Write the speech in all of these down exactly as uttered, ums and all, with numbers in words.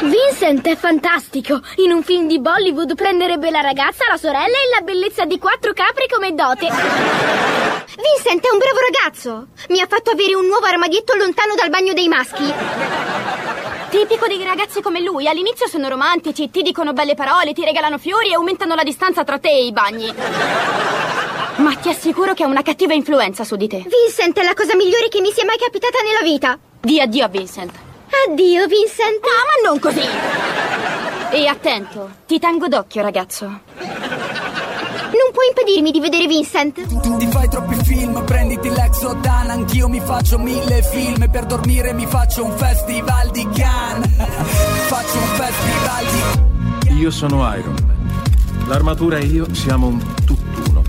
Vincent è fantastico. In un film di Bollywood prenderebbe la ragazza, la sorella e la bellezza di quattro capri come dote. Vincent è un bravo ragazzo. Mi ha fatto avere un nuovo armadietto lontano dal bagno dei maschi. Tipico dei ragazzi come lui. All'inizio sono romantici, ti dicono belle parole, ti regalano fiori e aumentano la distanza tra te e i bagni. Ma ti assicuro che ha una cattiva influenza su di te. Vincent è la cosa migliore che mi sia mai capitata nella vita. Di addio a Vincent. Addio Vincent. No, ma non così. E attento, ti tengo d'occhio ragazzo. Non puoi impedirmi di vedere Vincent. Ti fai troppi film, prenditi l'Exodan. Anch'io mi faccio mille film. Per dormire mi faccio un festival di Cannes. Faccio un festival di Cannes. Io sono Iron Man. L'armatura e io siamo un tutt'uno.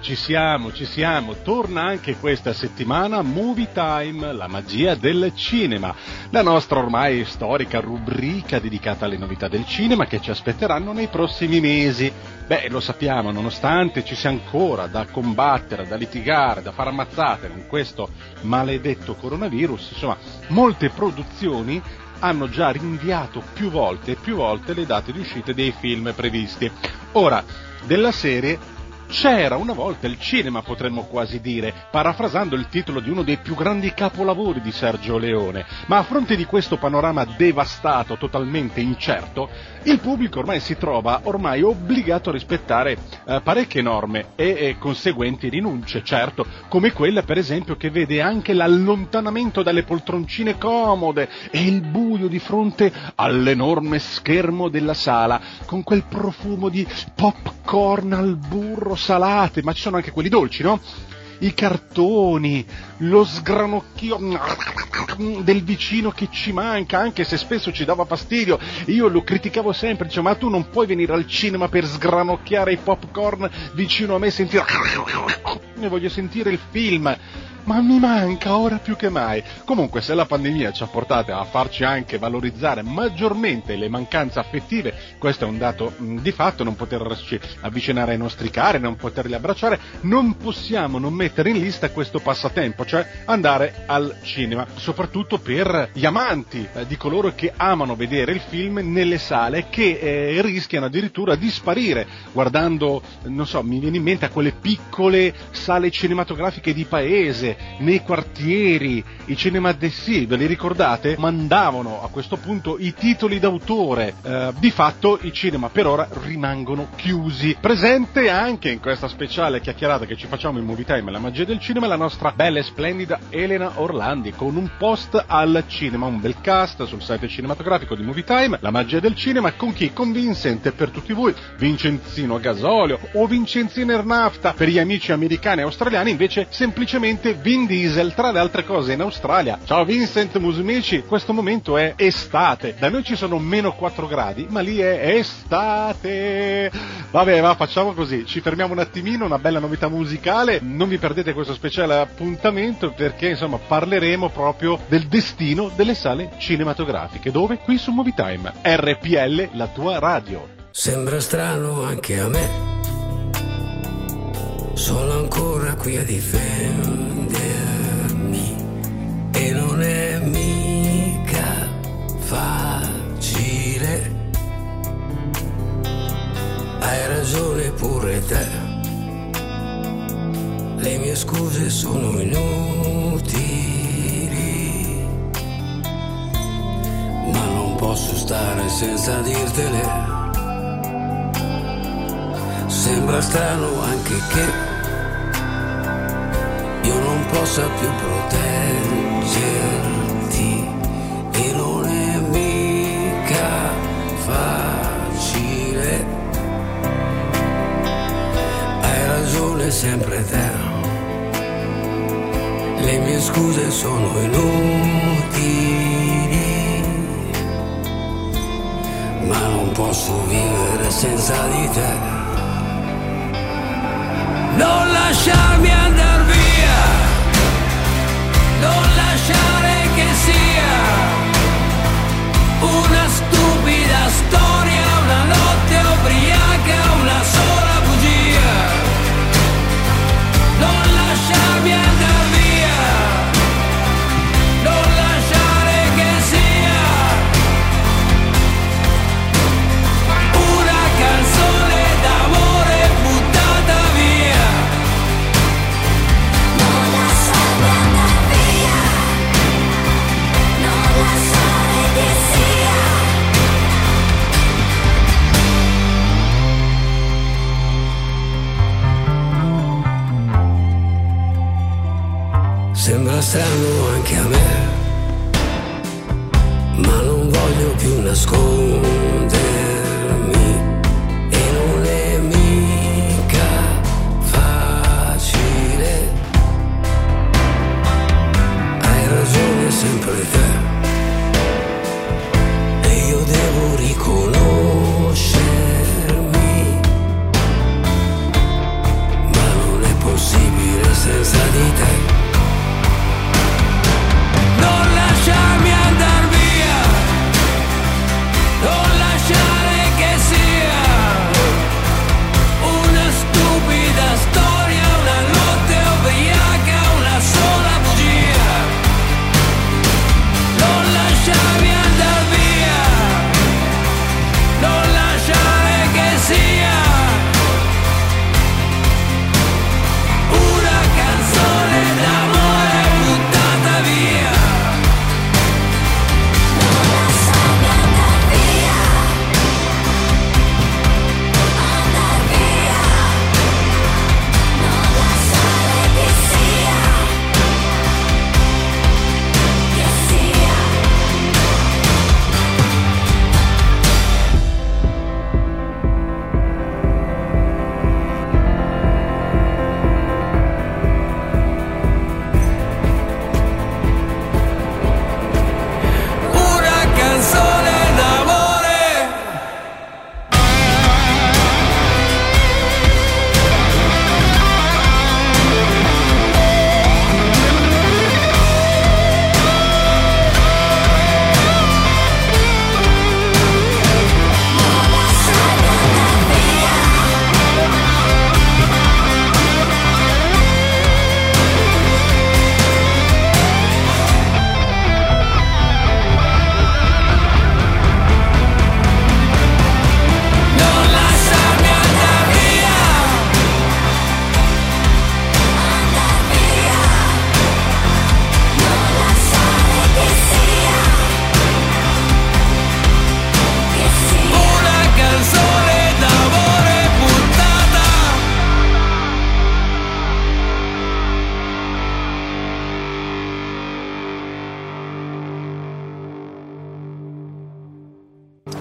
ci siamo, ci siamo, torna anche questa settimana Movie Time, la magia del cinema, la nostra ormai storica rubrica dedicata alle novità del cinema che ci aspetteranno nei prossimi mesi. Beh, lo sappiamo, nonostante ci sia ancora da combattere, da litigare, da far ammazzate con questo maledetto coronavirus, insomma, molte produzioni hanno già rinviato più volte e più volte le date di uscita dei film previsti. Ora, della serie C'era una volta il cinema, potremmo quasi dire, parafrasando il titolo di uno dei più grandi capolavori di Sergio Leone. Ma a fronte di questo panorama devastato, totalmente incerto, il pubblico ormai si trova ormai obbligato a rispettare eh, parecchie norme e, e conseguenti rinunce, certo, come quella per esempio che vede anche l'allontanamento dalle poltroncine comode e il buio di fronte all'enorme schermo della sala, con quel profumo di popcorn al burro, salate, ma ci sono anche quelli dolci, no? I cartoni, lo sgranocchio del vicino che ci manca, anche se spesso ci dava fastidio. Io lo criticavo sempre, dicevo, ma tu non puoi venire al cinema per sgranocchiare i popcorn vicino a me e sentire... Ne voglio sentire il film. Ma mi manca ora più che mai. Comunque, se la pandemia ci ha portato a farci anche valorizzare maggiormente le mancanze affettive, questo è un dato di fatto, non poterci avvicinare ai nostri cari, non poterli abbracciare, non possiamo non mettere in lista questo passatempo, cioè andare al cinema, soprattutto per gli amanti eh, di coloro che amano vedere il film nelle sale, che eh, rischiano addirittura di sparire guardando, non so, mi viene in mente a quelle piccole sale cinematografiche di paese, nei quartieri, i cinema de sì, ve li ricordate? Mandavano a questo punto i titoli d'autore, eh, di fatto i cinema per ora rimangono chiusi. Presente anche in questa speciale chiacchierata che ci facciamo in Movie Time, la magia del cinema, la nostra bella e splendida Elena Orlandi con un post al cinema, un bel cast sul site cinematografico di Movie Time, la magia del cinema, con chi? Con Vincent per tutti voi, Vincenzino Gasolio o Vincenzino Ernafta per gli amici americani e australiani, invece semplicemente Vin Diesel, tra le altre cose in Australia. Ciao Vincent Musumeci, questo momento è estate. Da noi ci sono meno quattro gradi, ma lì è estate. Vabbè, va, facciamo così. Ci fermiamo un attimino, una bella novità musicale. Non vi perdete questo speciale appuntamento perché, insomma, parleremo proprio del destino delle sale cinematografiche. Dove? Qui su Movie Time. R P L, la tua radio. Sembra strano anche a me. Sono ancora qui a difendere. E non è mica facile. Hai ragione pure te. Le mie scuse sono inutili, ma non posso posso stare senza dirtele. Sembra strano anche che io non possa più proteggerti, e non è mica facile. Hai ragione sempre te. Le mie scuse sono inutili, ma non posso vivere senza di te. Non lasciarmi andar via, non lasciare che sia una stupida storia, una notte ubriaca, una sola bugia. Non lasciarmi andar via, sembra strano anche a me, ma non voglio più nascondermi, e non è mica facile. Hai ragione sempre te, e io devo riconoscermi, ma non è possibile senza di te. Non lasciarmi andar via, non lasciare che sia una stupida storia, una notte ubriaca, una sola bugia. Non lasciarmi andar via, non lasciare che sia una canzone d'amore buttata via.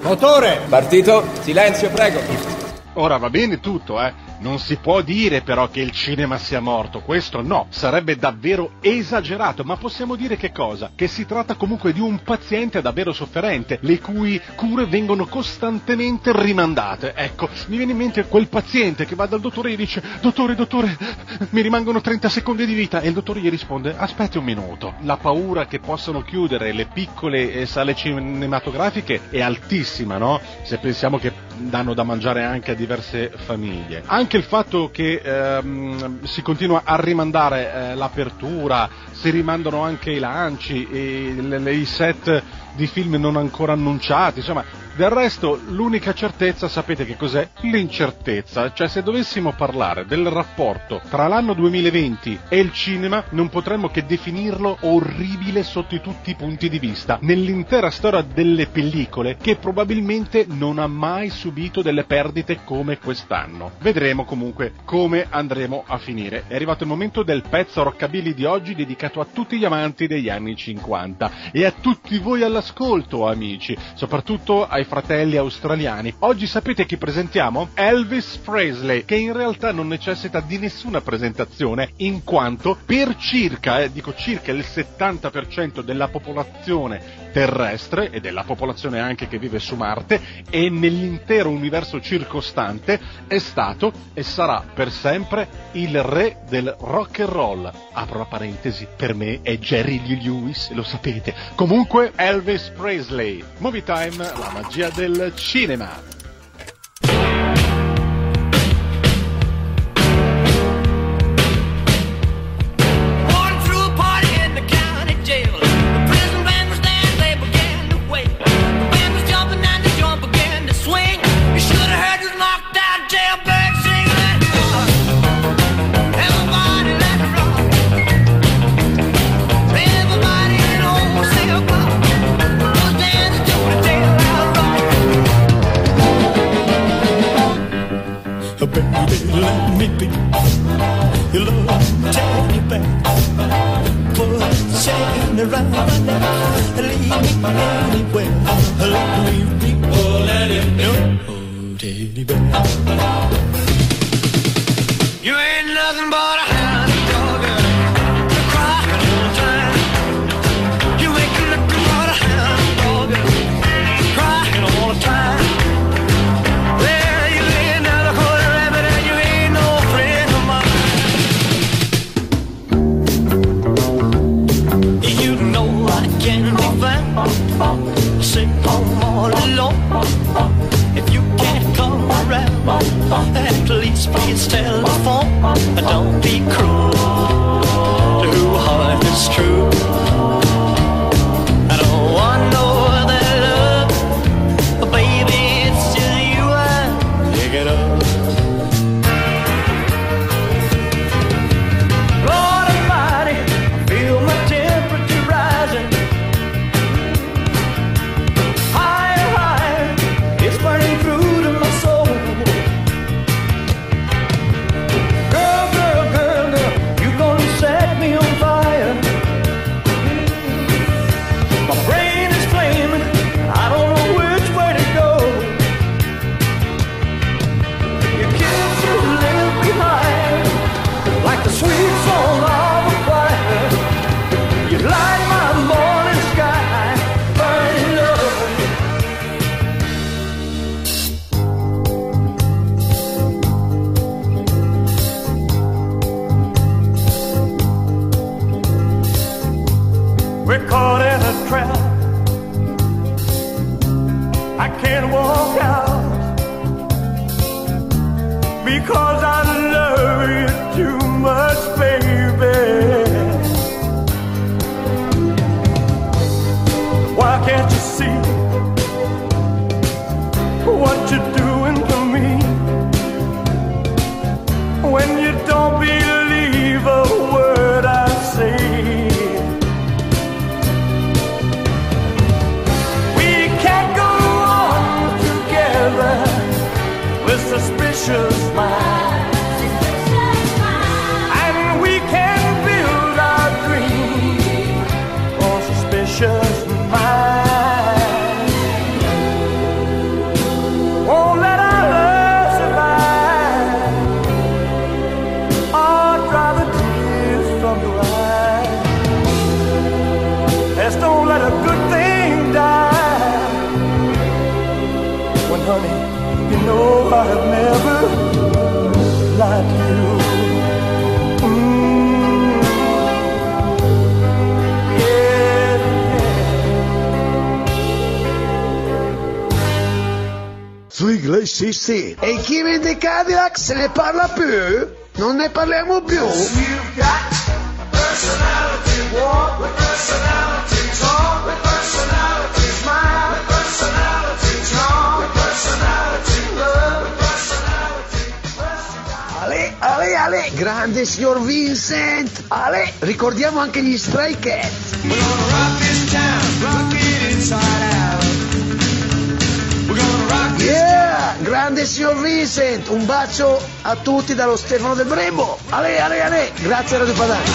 Motore! Partito! Silenzio, prego! Ora va bene tutto, eh? Non si può dire però che il cinema sia morto, questo no, sarebbe davvero esagerato, ma possiamo dire che cosa? Che si tratta comunque di un paziente davvero sofferente, le cui cure vengono costantemente rimandate. Ecco, mi viene in mente quel paziente che va dal dottore e dice: dottore, dottore, mi rimangono trenta secondi di vita, e il dottore gli risponde: aspetti un minuto. La paura che possano chiudere le piccole sale cinematografiche è altissima, no? Se pensiamo che danno da mangiare anche a diverse famiglie. Anche il fatto che ehm, si continua a rimandare eh, l'apertura, si rimandano anche i lanci, e le, le, i set di film non ancora annunciati, insomma Del resto, l'unica certezza, sapete che cos'è? L'incertezza, cioè se dovessimo parlare del rapporto tra l'anno duemilaventi e il cinema, non potremmo che definirlo orribile sotto tutti i punti di vista, nell'intera storia delle pellicole, che probabilmente non ha mai subito delle perdite come quest'anno. Vedremo comunque come andremo a finire. È arrivato il momento del pezzo rockabilly di oggi, dedicato a tutti gli amanti degli anni cinquanta e a tutti voi all'ascolto, amici, soprattutto ai fratelli australiani. Oggi sapete chi presentiamo? Elvis Presley, che in realtà non necessita di nessuna presentazione, in quanto per circa, eh, dico circa il settanta per cento della popolazione terrestre e della popolazione anche che vive su Marte e nell'intero universo circostante è stato e sarà per sempre il re del rock and roll. Apro la parentesi, per me è Jerry Lee Lewis, lo sapete. Comunque Elvis Presley. Movie Time, la magia del cinema. Sì, sì. E chi vende Cadillac se ne parla più? Non ne parliamo più? Personality, grande signor Vincent. Ale, ricordiamo anche gli Stray Cats. We're gonna rock this town, rock it inside out. We're gonna rock this yeah, town. Grande signor Vincent, un bacio a tutti dallo Stefano Del Brembo. Ale, ale, ale, grazie a Radio Padania.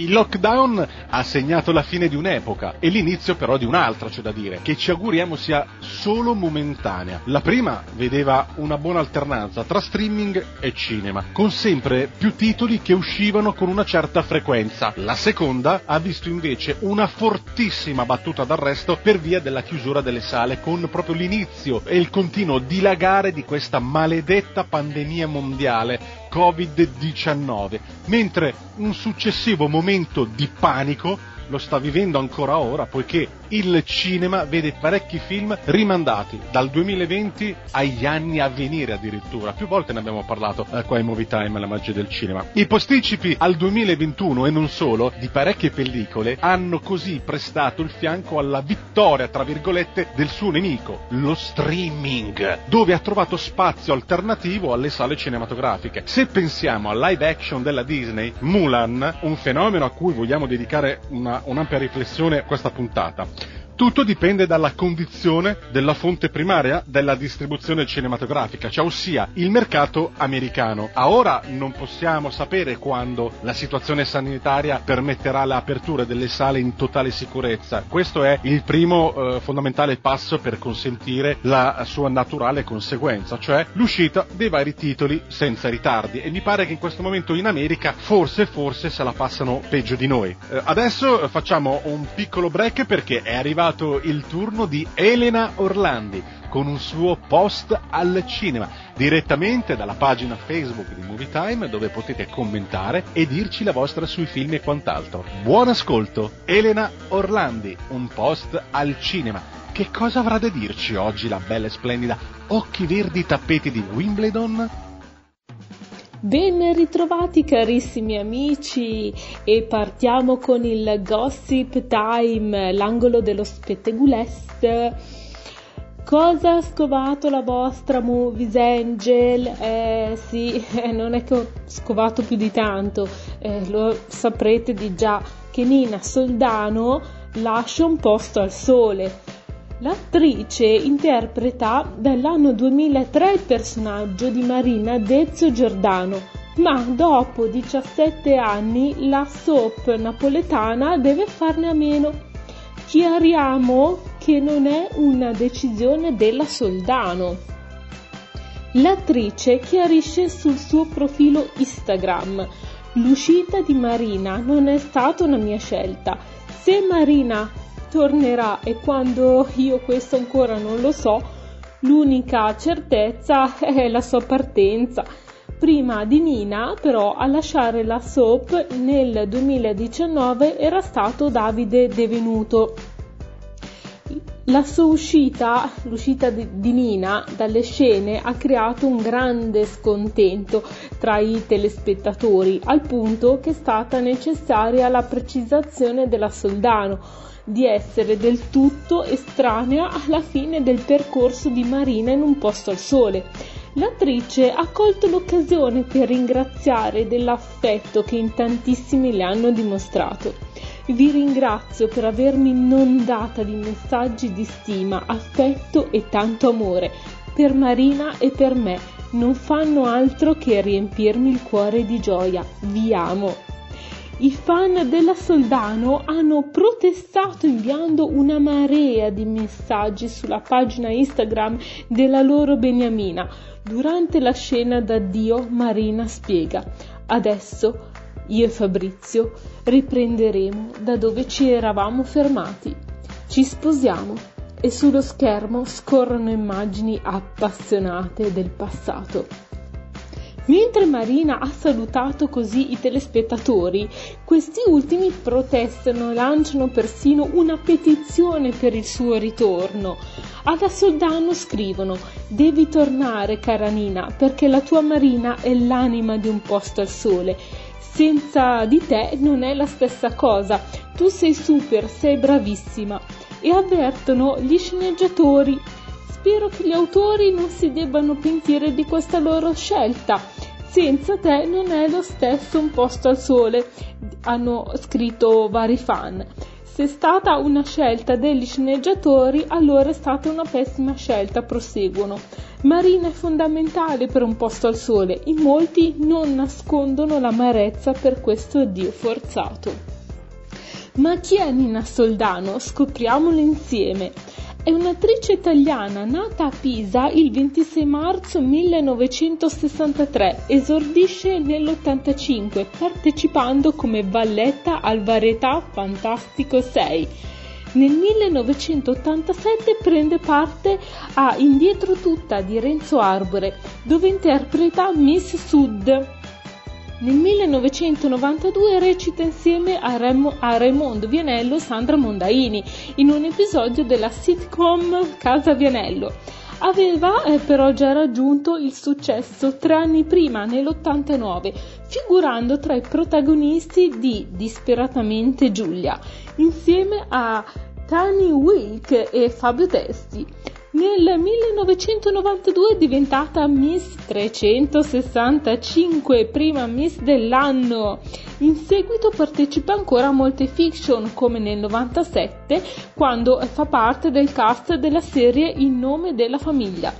Il lockdown ha segnato la fine di un'epoca e l'inizio però di un'altra, c'è da dire, che ci auguriamo sia solo momentanea. La prima vedeva una buona alternanza tra streaming e cinema, con sempre più titoli che uscivano con una certa frequenza. La seconda ha visto invece una fortissima battuta d'arresto per via della chiusura delle sale, con proprio l'inizio e il continuo dilagare di questa maledetta pandemia mondiale covid diciannove, mentre un successivo momento di panico lo sta vivendo ancora ora, poiché il cinema vede parecchi film rimandati dal duemilaventi agli anni a venire addirittura. Più volte ne abbiamo parlato eh, qua in Movie Time, la magia del cinema. I posticipi al duemilaventuno e non solo di parecchie pellicole hanno così prestato il fianco alla vittoria, tra virgolette, del suo nemico, lo streaming, dove ha trovato spazio alternativo alle sale cinematografiche. Se pensiamo al live action della Disney, Mulan, un fenomeno a cui vogliamo dedicare una, un'ampia riflessione questa puntata. Tutto dipende dalla condizione della fonte primaria della distribuzione cinematografica, cioè ossia il mercato americano. A ora non possiamo sapere quando la situazione sanitaria permetterà l'apertura delle sale in totale sicurezza. Questo è il primo eh, fondamentale passo per consentire la sua naturale conseguenza, cioè l'uscita dei vari titoli senza ritardi. E mi pare che in questo momento in America forse, forse se la passano peggio di noi. Eh, adesso facciamo un piccolo break perché è arrivato È arrivato il turno di Elena Orlandi con un suo post al cinema, direttamente dalla pagina Facebook di Movie Time, dove potete commentare e dirci la vostra sui film e quant'altro. Buon ascolto. Elena Orlandi, un post al cinema. Che cosa avrà da dirci oggi la bella e splendida Occhi Verdi Tappeti di Wimbledon? Ben ritrovati carissimi amici, e partiamo con il Gossip Time, l'angolo dello spettegulest. Cosa ha scovato la vostra Movies Angel? Eh sì, non è che ho scovato più di tanto, eh, lo saprete di già che Nina Soldano lascia Un posto al sole. L'attrice interpreta dall'anno duemilatré il personaggio di Marina Dezio Giordano, ma dopo diciassette anni la soap napoletana deve farne a meno. Chiariamo che non è una decisione della Soldano. L'attrice chiarisce sul suo profilo Instagram: l'uscita di Marina non è stata una mia scelta. Se Marina tornerà, e quando io questo ancora non lo so, l'unica certezza è la sua partenza. Prima di Nina però a lasciare la soap nel duemiladiciannove era stato Davide De Venuto. La sua uscita, l'uscita di Nina dalle scene, ha creato un grande scontento tra i telespettatori, al punto che è stata necessaria la precisazione della Soldano di essere del tutto estranea alla fine del percorso di Marina in Un posto al sole. L'attrice ha colto l'occasione per ringraziare dell'affetto che in tantissimi le hanno dimostrato. Vi ringrazio per avermi inondata di messaggi di stima, affetto e tanto amore. Per Marina e per me non fanno altro che riempirmi il cuore di gioia. Vi amo. I fan della Soldano hanno protestato inviando una marea di messaggi sulla pagina Instagram della loro beniamina. Durante la scena d'addio Marina spiega: adesso io e Fabrizio riprenderemo da dove ci eravamo fermati. Ci sposiamo, e sullo schermo scorrono immagini appassionate del passato. Mentre Marina ha salutato così i telespettatori, questi ultimi protestano e lanciano persino una petizione per il suo ritorno. Alla Soldano scrivono: devi tornare cara Nina, perché la tua Marina è l'anima di Un posto al sole. senza di te non è la stessa cosa, tu sei super, sei bravissima, e avvertono gli sceneggiatori. Spero che gli autori non si debbano pentire di questa loro scelta. Senza te non è lo stesso Un posto al sole, hanno scritto vari fan. Se è stata una scelta degli sceneggiatori, allora è stata una pessima scelta, proseguono. Marina è fondamentale per Un posto al sole, in molti non nascondono l'amarezza per questo addio forzato. Ma chi è Nina Soldano? Scopriamolo insieme. È un'attrice italiana nata a Pisa il ventisei marzo millenovecentosessantatré, esordisce nell'ottantacinque partecipando come valletta al varietà Fantastico sei. Nel millenovecentottantasette prende parte a Indietro tutta di Renzo Arbore, dove interpreta Miss Sud. Nel millenovecentonovantadue recita insieme a, Raimo- a Raimondo Vianello e Sandra Mondaini in un episodio della sitcom Casa Vianello. Aveva eh, però già raggiunto il successo tre anni prima, nell'ottantanove, figurando tra i protagonisti di Disperatamente Giulia, insieme a Tani Wilk e Fabio Testi. Nel millenovecentonovantadue è diventata Miss trecentosessantacinque, prima Miss dell'anno. In seguito partecipa ancora a molte fiction, come nel novantasette, quando fa parte del cast della serie In nome della famiglia,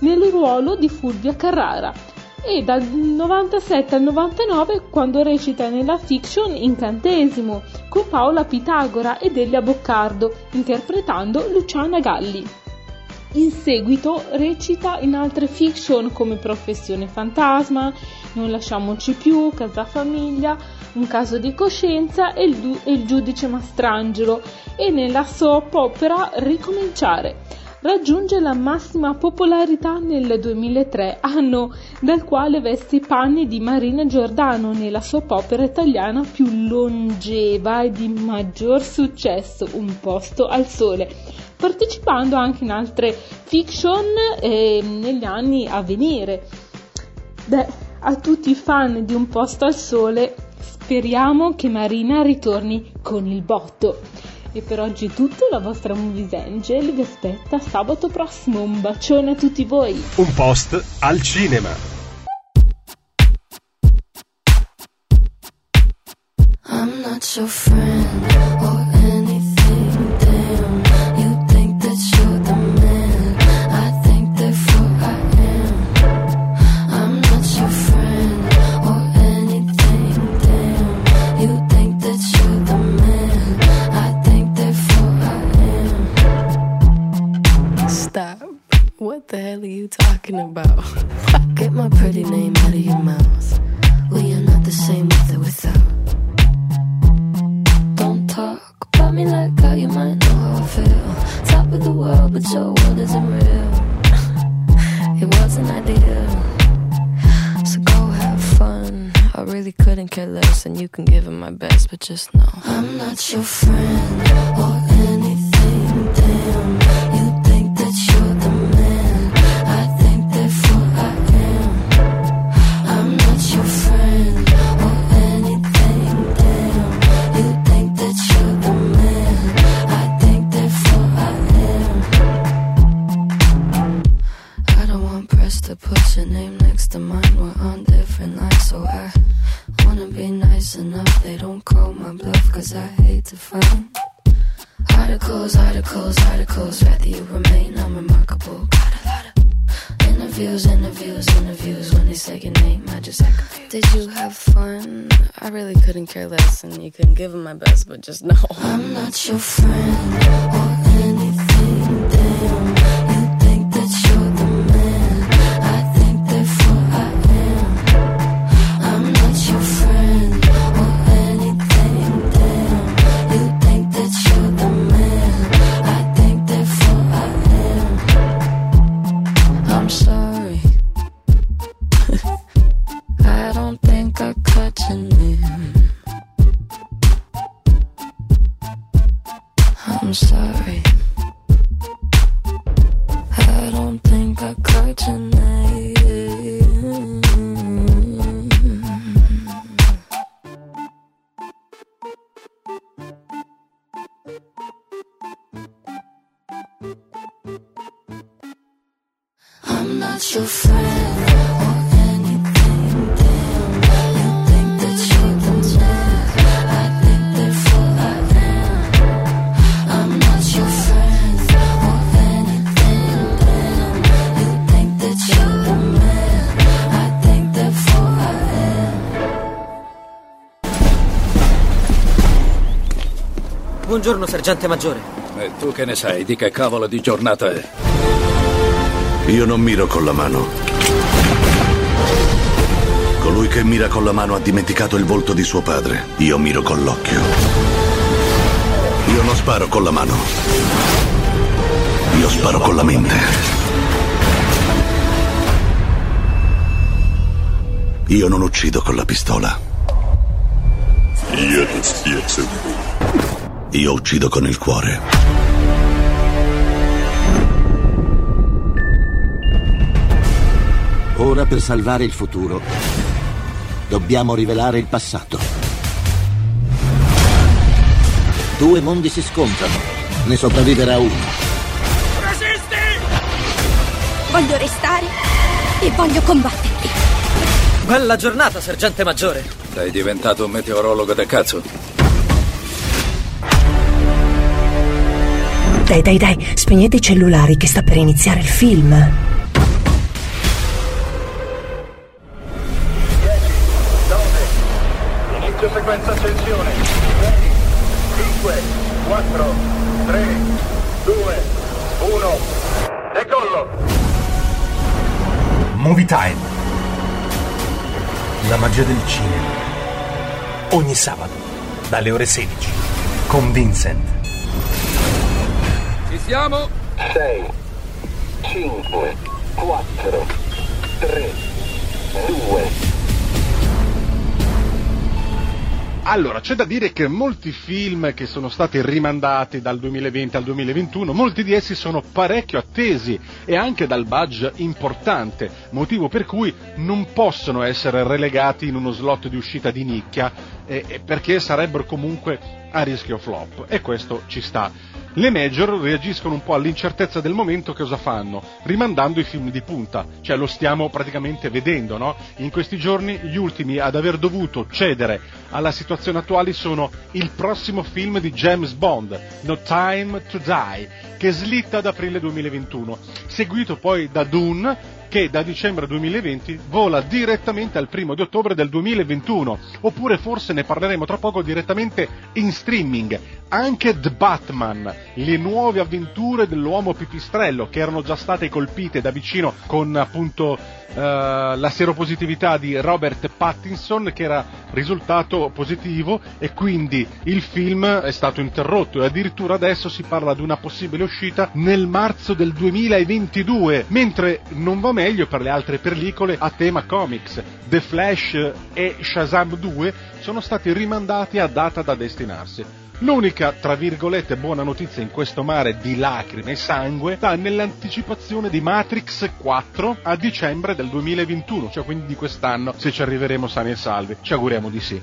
nel ruolo di Fulvia Carrara, e dal novantasette al novantanove quando recita nella fiction Incantesimo, con Paola Pitagora ed Elia Boccardo, interpretando Luciana Galli. In seguito recita in altre fiction come Professione Fantasma, Non lasciamoci più, Casa Famiglia, Un caso di coscienza e il, du- e il giudice Mastrangelo, e nella soap opera Ricominciare. Raggiunge la massima popolarità nel duemilatré, anno dal quale veste i panni di Marina Giordano nella soap opera italiana più longeva e di maggior successo, Un posto al sole, partecipando anche in altre fiction eh, negli anni a venire. Beh, a tutti i fan di Un posto al sole, speriamo che Marina ritorni con il botto. E per oggi è tutto, la vostra Movies Angel vi aspetta sabato prossimo. Un bacione a tutti voi! Un post al cinema. I'm not your friend or anything, damn. What the hell are you talking about? Get my pretty name out of your mouth. We are not the same with or without. Don't talk about me like how you might know how I feel. Top of the world, but your world isn't real. It wasn't ideal. So go have fun. I really couldn't care less, and you can give it my best, but just know I'm not your friend or anything, damn. You think that you're the put your name next to mine, we're on different lines, so I wanna be nice enough, they don't call my bluff, cause I hate to find articles, articles, articles, rather you remain unremarkable, got a lot of interviews, interviews, interviews, when they say your name, I just act confused. Did you have fun? I really couldn't care less, and you couldn't give them my best, but just know I'm not your friend, or anything, damn. I'm sorry, I don't think I caught your name. not your friend. Buongiorno, sergente maggiore. E tu che ne sai? Di che cavolo di giornata è? Io non miro con la mano. Colui che mira con la mano ha dimenticato il volto di suo padre. Io miro con l'occhio. Io non sparo con la mano. Io sparo con la mente. Io non uccido con la pistola. Io ti spiego. Io uccido con il cuore. Ora, per salvare il futuro, dobbiamo rivelare il passato. Due mondi si scontrano. Ne sopravviverà uno. Fascisti! Voglio restare e voglio combatterti. Bella giornata, sergente maggiore. Sei diventato un meteorologo da cazzo. Dai, dai, dai, spegnete i cellulari che sta per iniziare il film. dieci, nove, inizio sequenza accensione. sei, cinque, quattro, tre, due, uno, decollo. Movie Time. La magia del cinema. Ogni sabato, dalle ore sedici, con Vincent. Siamo sei, cinque, quattro, tre, due. Allora, c'è da dire che molti film che sono stati rimandati dal duemilaventi al duemilaventuno, molti di essi sono parecchio attesi e anche dal budget importante, motivo per cui non possono essere relegati in uno slot di uscita di nicchia, eh, perché sarebbero comunque a rischio flop, e questo ci sta. Le major reagiscono un po' all'incertezza del momento, che cosa fanno? Rimandando i film di punta, cioè lo stiamo praticamente vedendo, no? In questi giorni gli ultimi ad aver dovuto cedere alla situazione attuale sono il prossimo film di James Bond, No Time to Die, che slitta ad aprile duemilaventuno, seguito poi da Dune, che da dicembre duemilaventi vola direttamente al primo di ottobre del duemilaventuno, oppure forse ne parleremo tra poco direttamente in streaming. Anche The Batman, le nuove avventure dell'uomo pipistrello, che erano già state colpite da vicino con appunto eh, la seropositività di Robert Pattinson, che era risultato positivo, e quindi il film è stato interrotto e addirittura adesso si parla di una possibile uscita nel marzo del duemilaventidue, mentre non va meglio per le altre pellicole a tema comics. The Flash e Shazam due sono stati rimandati a data da destinarsi. L'unica, tra virgolette, buona notizia in questo mare di lacrime e sangue sta nell'anticipazione di Matrix quattro a dicembre del duemilaventuno, cioè quindi di quest'anno, se ci arriveremo sani e salvi. Ci auguriamo di sì.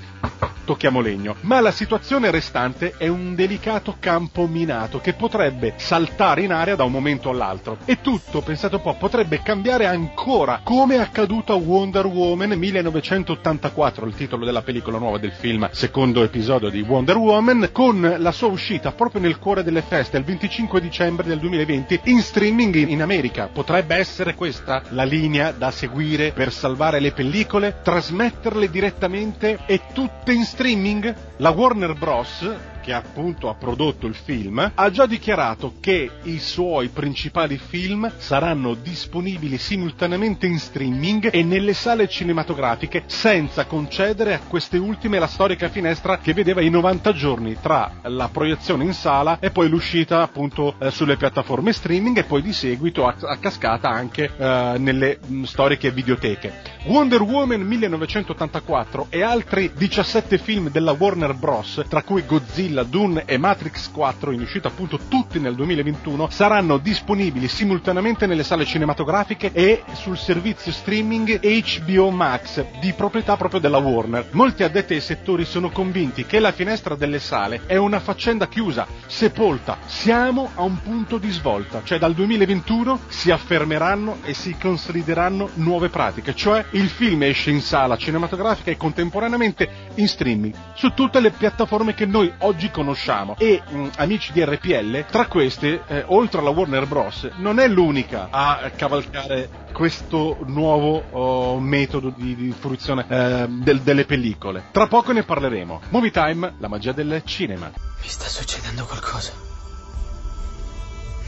Tocchiamo legno. Ma la situazione restante è un delicato campo minato che potrebbe saltare in aria da un momento all'altro. E tutto, pensate un po', potrebbe cambiare ancora, come è accaduto a Wonder Woman millenovecentottantaquattro, il titolo della pellicola nuova del film, secondo episodio di Wonder Woman, con con la sua uscita proprio nel cuore delle feste, il venticinque dicembre del duemilaventi, in streaming in America. Potrebbe essere questa la linea da seguire per salvare le pellicole, trasmetterle direttamente e tutte in streaming? La Warner Bros., che appunto ha prodotto il film, ha già dichiarato che i suoi principali film saranno disponibili simultaneamente in streaming e nelle sale cinematografiche, senza concedere a queste ultime la storica finestra che vedeva i novanta giorni tra la proiezione in sala e poi l'uscita appunto eh, sulle piattaforme streaming, e poi di seguito a, a cascata anche eh, nelle mh, storiche videoteche. Wonder Woman millenovecentottantaquattro e altri diciassette film della Warner Bros., tra cui Godzilla Godzilla, Dune e Matrix quattro, in uscita appunto tutti nel duemilaventuno, saranno disponibili simultaneamente nelle sale cinematografiche e sul servizio streaming H B O Max, di proprietà proprio della Warner. Molti addetti ai settori sono convinti che la finestra delle sale è una faccenda chiusa, sepolta. Siamo a un punto di svolta, cioè dal duemilaventuno si affermeranno e si consolideranno nuove pratiche, cioè il film esce in sala cinematografica e contemporaneamente in streaming su tutte le piattaforme che noi oggi conosciamo. E mh, amici di R P L, tra queste, eh, oltre alla Warner Bros, non è l'unica a cavalcare questo nuovo oh, metodo di, di fruizione eh, del, delle pellicole. Tra poco ne parleremo. Movie Time, la magia del cinema. Mi sta succedendo qualcosa.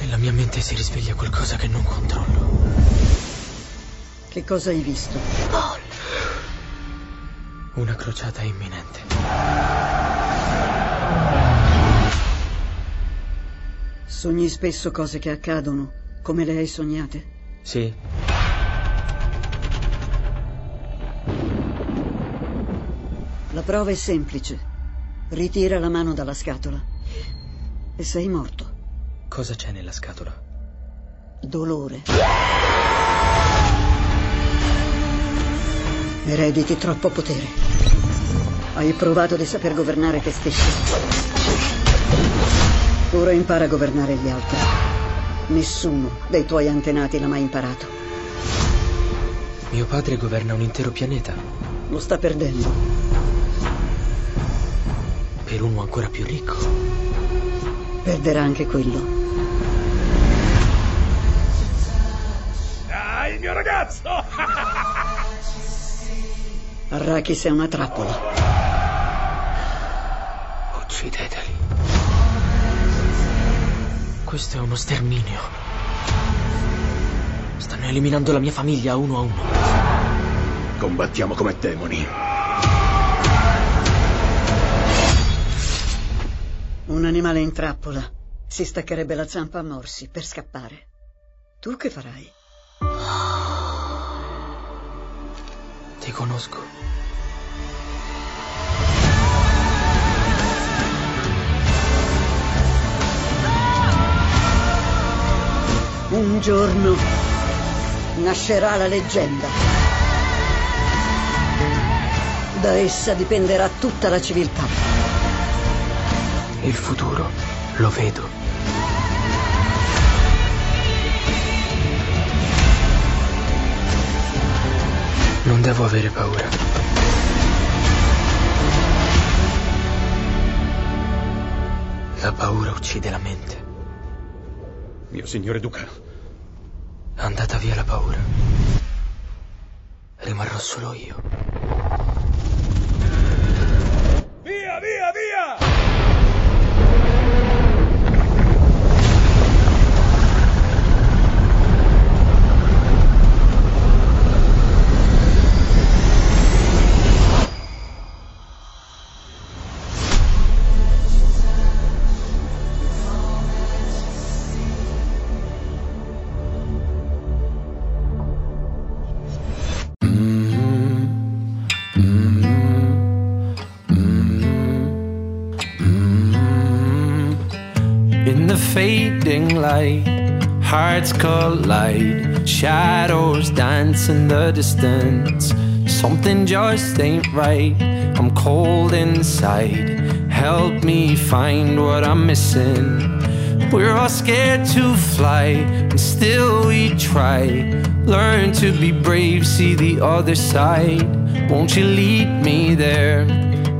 Nella mia mente si risveglia qualcosa che non controllo. Che cosa hai visto? Oh, no. Una crociata imminente. Sogni spesso cose che accadono, come le hai sognate? Sì. La prova è semplice. Ritira la mano dalla scatola e sei morto. Cosa c'è nella scatola? Dolore. Erediti troppo potere. Hai provato di saper governare te stesso. Ora impara a governare gli altri. Nessuno dei tuoi antenati l'ha mai imparato. Mio padre governa un intero pianeta. Lo sta perdendo. Per uno ancora più ricco. Perderà anche quello. Ah, il mio ragazzo! Arrakis è una trappola. Uccideteli. Questo è uno sterminio. Stanno eliminando la mia famiglia uno a uno. Combattiamo come demoni. Un animale in trappola si staccherebbe la zampa a morsi per scappare. Tu che farai? Ti conosco. Un giorno nascerà la leggenda. Da essa dipenderà tutta la civiltà. Il futuro lo vedo. Non devo avere paura. La paura uccide la mente. Mio signore Duca. Andata via la paura. Rimarrò solo io. Via, via, via! Fading light, hearts collide, shadows dance in the distance. Something just ain't right, I'm cold inside. Help me find what I'm missing. We're all scared to fly, and still we try. Learn to be brave, see the other side. Won't you lead me there?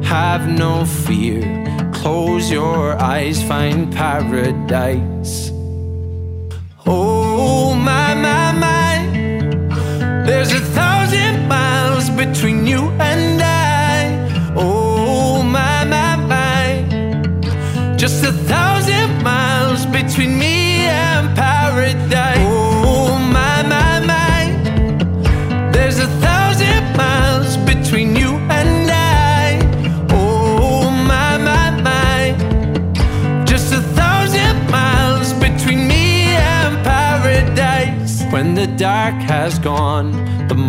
Have no fear. Close your eyes, find paradise. Oh my, my, my. There's a thousand miles between you and I. Oh my, my, my. Just a thousand miles between me and paradise. Oh my, my, my. There's a thousand miles between you and I. When the dark has gone, the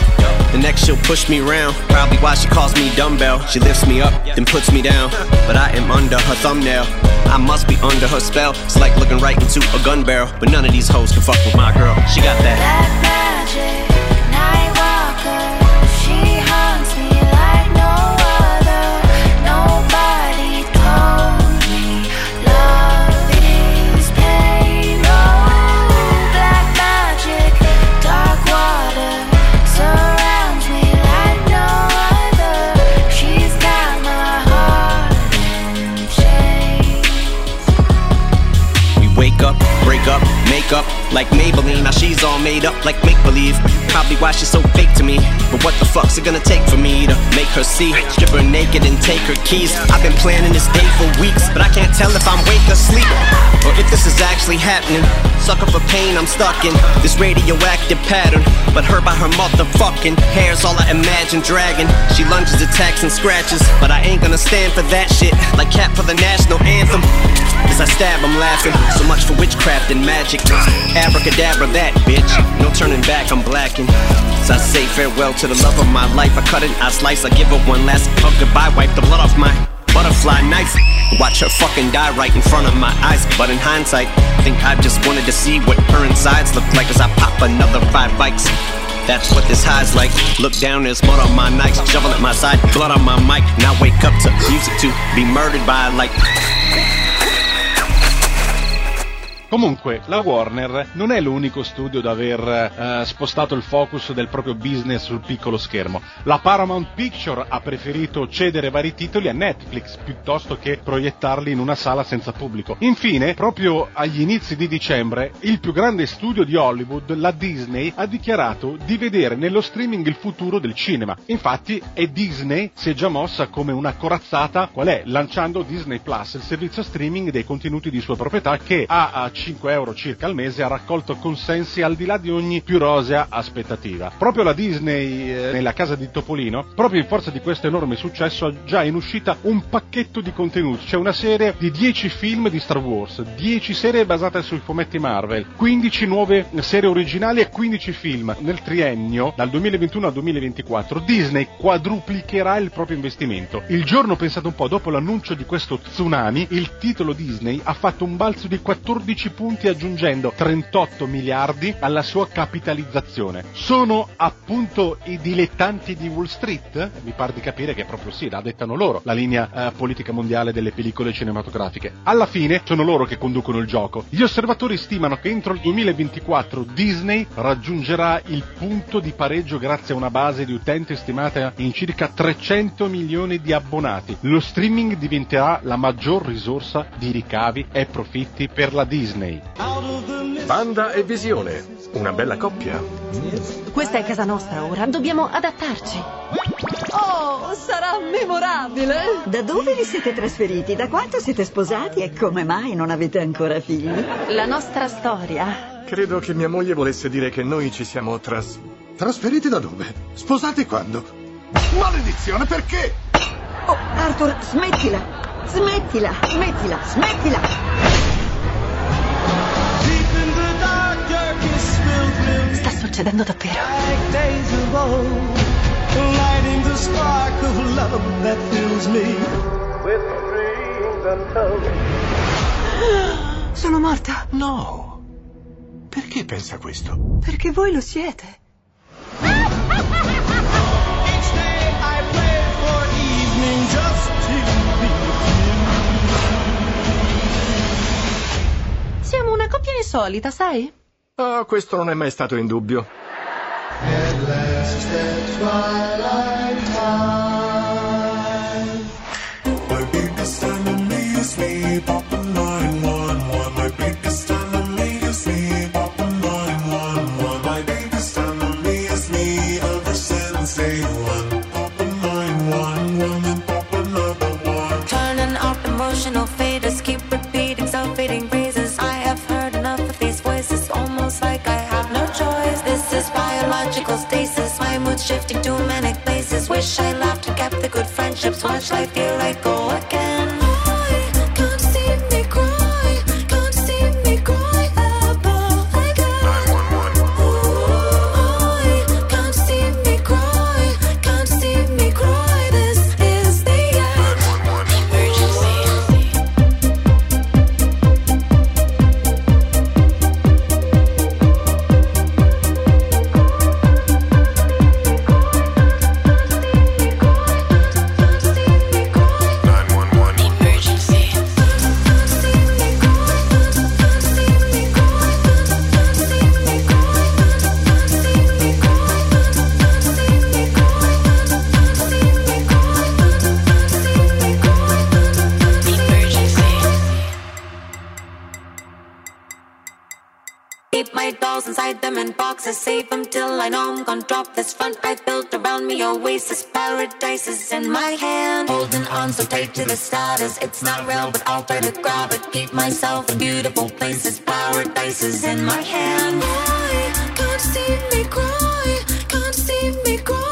the next she'll push me around. Probably why she calls me dumbbell. She lifts me up, then puts me down, but I am under her thumbnail. I must be under her spell. It's like looking right into a gun barrel, but none of these hoes can fuck with my girl. She got that. That magic. Up, make up, like Maybelline. Now she's all made up like make-believe. Probably why she's so fake to me. But what the fuck's it gonna take for me to make her see? Strip her naked and take her keys. I've been planning this day for weeks, but I can't tell if I'm awake or sleep, or if this is actually happening. Sucker for pain, I'm stuck in this radioactive pattern, but her by her motherfucking hair's all I imagine dragging. She lunges, attacks, and scratches, but I ain't gonna stand for that shit. Like Cap for the national anthem. As I stab, I'm laughing. So much for witchcraft and magic. Abracadabra that, bitch. No turning back, I'm blacking. As I say farewell to the love of my life, I cut it, I slice, I give her one last hug, goodbye. Wipe the blood off my butterfly knife. Watch her fucking die right in front of my eyes. But in hindsight, I think I just wanted to see what her insides look like as I pop another five bikes. That's what this high's like. Look down, there's blood on my knife. Shovel at my side, blood on my mic. Now wake up to music to be murdered by like. Comunque, la Warner non è l'unico studio ad aver eh, spostato il focus del proprio business sul piccolo schermo. La Paramount Picture ha preferito cedere vari titoli a Netflix piuttosto che proiettarli in una sala senza pubblico. Infine, proprio agli inizi di dicembre, il più grande studio di Hollywood, la Disney, ha dichiarato di vedere nello streaming il futuro del cinema. Infatti, è Disney si è già mossa come una corazzata, qual è? Lanciando Disney Plus, il servizio streaming dei contenuti di sua proprietà che ha cinque euro circa al mese ha raccolto consensi al di là di ogni più rosea aspettativa. Proprio la Disney eh, nella casa di Topolino, proprio in forza di questo enorme successo, ha già in uscita un pacchetto di contenuti, cioè una serie di dieci film di Star Wars, dieci serie basate sui fumetti Marvel, quindici nuove serie originali e quindici film. Nel triennio dal duemilaventuno al duemilaventiquattro Disney quadruplicherà il proprio investimento. Il giorno, pensate un po', dopo l'annuncio di questo tsunami, il titolo Disney ha fatto un balzo di quattordici punti aggiungendo trentotto miliardi alla sua capitalizzazione. Sono appunto i dilettanti di Wall Street? Mi pare di capire che proprio sì, la dettano loro, la linea eh, politica mondiale delle pellicole cinematografiche. Alla fine sono loro che conducono il gioco. Gli osservatori stimano che entro il duemilaventiquattro Disney raggiungerà il punto di pareggio grazie a una base di utenti stimata in circa trecento milioni di abbonati. Lo streaming diventerà la maggior risorsa di ricavi e profitti per la Disney. Banda e Visione, una bella coppia. Questa è casa nostra ora, dobbiamo adattarci. Oh, sarà memorabile. Da dove vi siete trasferiti? Da quanto siete sposati e come mai non avete ancora figli? La nostra storia. Credo che mia moglie volesse dire che noi ci siamo tras... Trasferiti da dove? Sposati quando? Maledizione, perché? Oh, Arthur, smettila, smettila, smettila, smettila. Sta succedendo davvero. Sono morta. No. Perché pensa questo? Perché voi lo siete. Siamo una coppia insolita, sai? Oh, questo non è mai stato in dubbio. Turning up emotional faders, keep repeating self-fading phrases. I have heard enough of these voices. Like I have no choice. This is biological stasis. My mood's shifting to manic places. Wish I laughed and kept the good friendships. Watch life feel like go again. inside them in boxes. Save them till I know I'm gonna drop this front I built around me. Oasis, paradise is in my hand. Holding on so tight to the status. It's not real, but I'll try to grab it. Keep myself in beautiful places. Paradise is in my hand. I can't see me cry. Can't see me cry.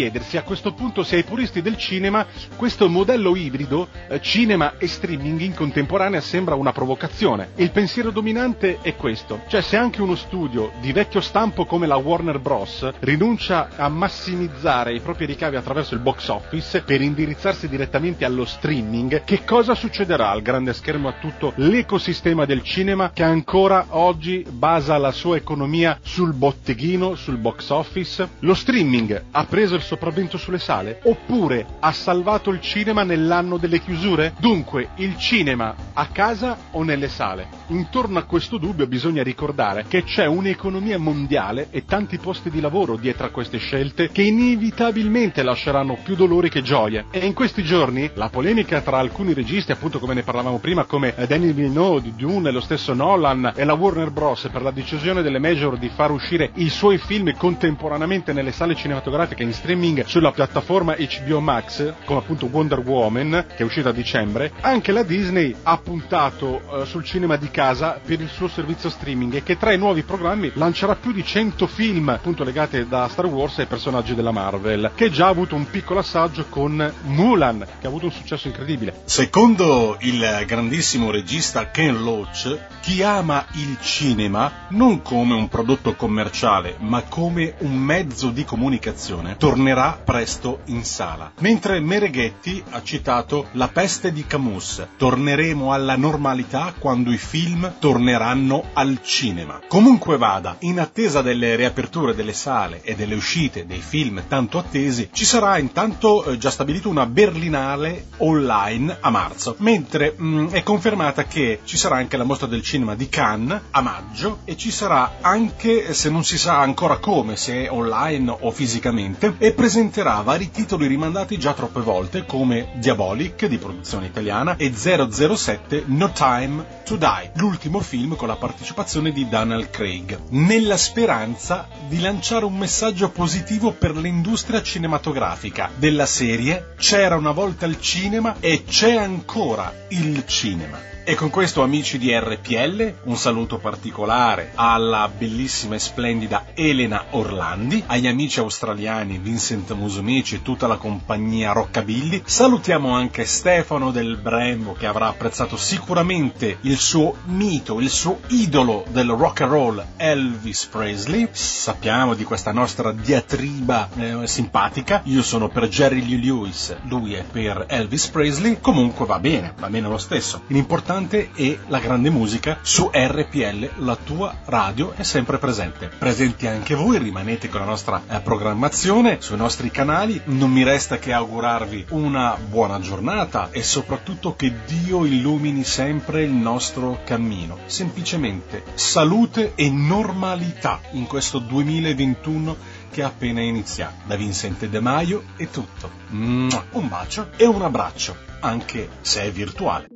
Chiedersi a questo punto se ai puristi del cinema questo modello ibrido, cinema e streaming in contemporanea, sembra una provocazione. Il pensiero dominante è questo, cioè se anche uno studio di vecchio stampo come la Warner Bros rinuncia a massimizzare i propri ricavi attraverso il box office per indirizzarsi direttamente allo streaming, che cosa succederà al grande schermo a tutto l'ecosistema del cinema che ancora oggi basa la sua economia sul botteghino, sul box office? Lo streaming ha preso il sopravvento sulle sale? Oppure ha salvato il cinema nell'anno delle chiusure? Dunque, il cinema a casa o nelle sale? Intorno a questo dubbio bisogna ricordare che c'è un'economia mondiale e tanti posti di lavoro dietro a queste scelte che inevitabilmente lasceranno più dolori che gioie. E in questi giorni la polemica tra alcuni registi, appunto come ne parlavamo prima, come Denis Villeneuve di Dune, lo stesso Nolan e la Warner Bros per la decisione delle major di far uscire i suoi film contemporaneamente nelle sale cinematografiche in streaming sulla piattaforma H B O Max, come appunto Wonder Woman che è uscita a dicembre, anche la Disney ha puntato eh, sul cinema di casa per il suo servizio streaming e che tra i nuovi programmi lancerà più di cento film appunto legati da Star Wars ai personaggi della Marvel, che già ha avuto un piccolo assaggio con Mulan, che ha avuto un successo incredibile. Secondo il grandissimo regista Ken Loach, chi ama il cinema non come un prodotto commerciale ma come un mezzo di comunicazione tornerà presto in sala. Mentre Mereghetti ha citato La peste di Camus, torneremo alla normalità quando i film torneranno al cinema. Comunque vada, in attesa delle riaperture delle sale e delle uscite dei film tanto attesi, ci sarà intanto già stabilito una Berlinale online a marzo, mentre mh, è confermata che ci sarà anche la mostra del cinema di Cannes a maggio e ci sarà anche, se non si sa ancora come, se online o fisicamente, e presenterà vari titoli rimandati già troppe volte come Diabolic di produzione italiana e zero zero sette No Time to Die, l'ultimo film con la partecipazione di Daniel Craig, nella speranza di lanciare un messaggio positivo per l'industria cinematografica della serie C'era una volta il cinema e c'è ancora il cinema. E con questo, amici di R P L, un saluto particolare alla bellissima e splendida Elena Orlandi, agli amici australiani Vincent Musumeci e tutta la compagnia Rockabilly. Salutiamo anche Stefano Del Brembo, che avrà apprezzato sicuramente il suo mito, il suo idolo del rock and roll, Elvis Presley. Sappiamo di questa nostra diatriba eh, simpatica. Io sono per Jerry Lee Lewis, lui è per Elvis Presley. Comunque va bene, va bene lo stesso. L'importante importante, e la grande musica su R P L, la tua radio, è sempre presente. Presenti anche voi, rimanete con la nostra eh, programmazione sui nostri canali. Non mi resta che augurarvi una buona giornata e soprattutto che Dio illumini sempre il nostro cammino. Semplicemente salute e normalità in questo duemilaventuno che è appena iniziato. Da Vincent De Maio è tutto. Un bacio e un abbraccio, anche se è virtuale.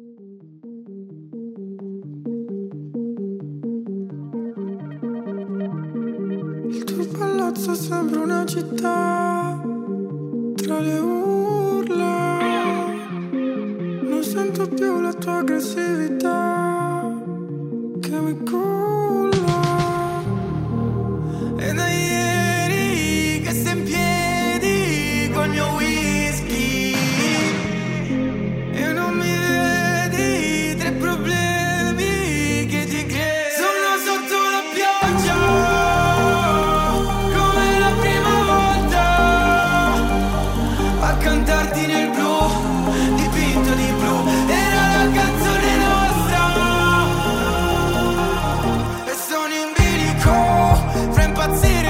Il tuo palazzo sembra una città tra le urla, non sento più la tua aggressività che mi culla. E da ieri che sei in piedi col mio whisky e non mi vedi, tre problemi che ti crei. Sono sotto la pioggia come la prima volta a cantarti nel blu dipinto di blu. Era la canzone nostra e sono in bilico fra impazzire.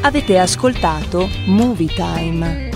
Avete ascoltato Movie Time.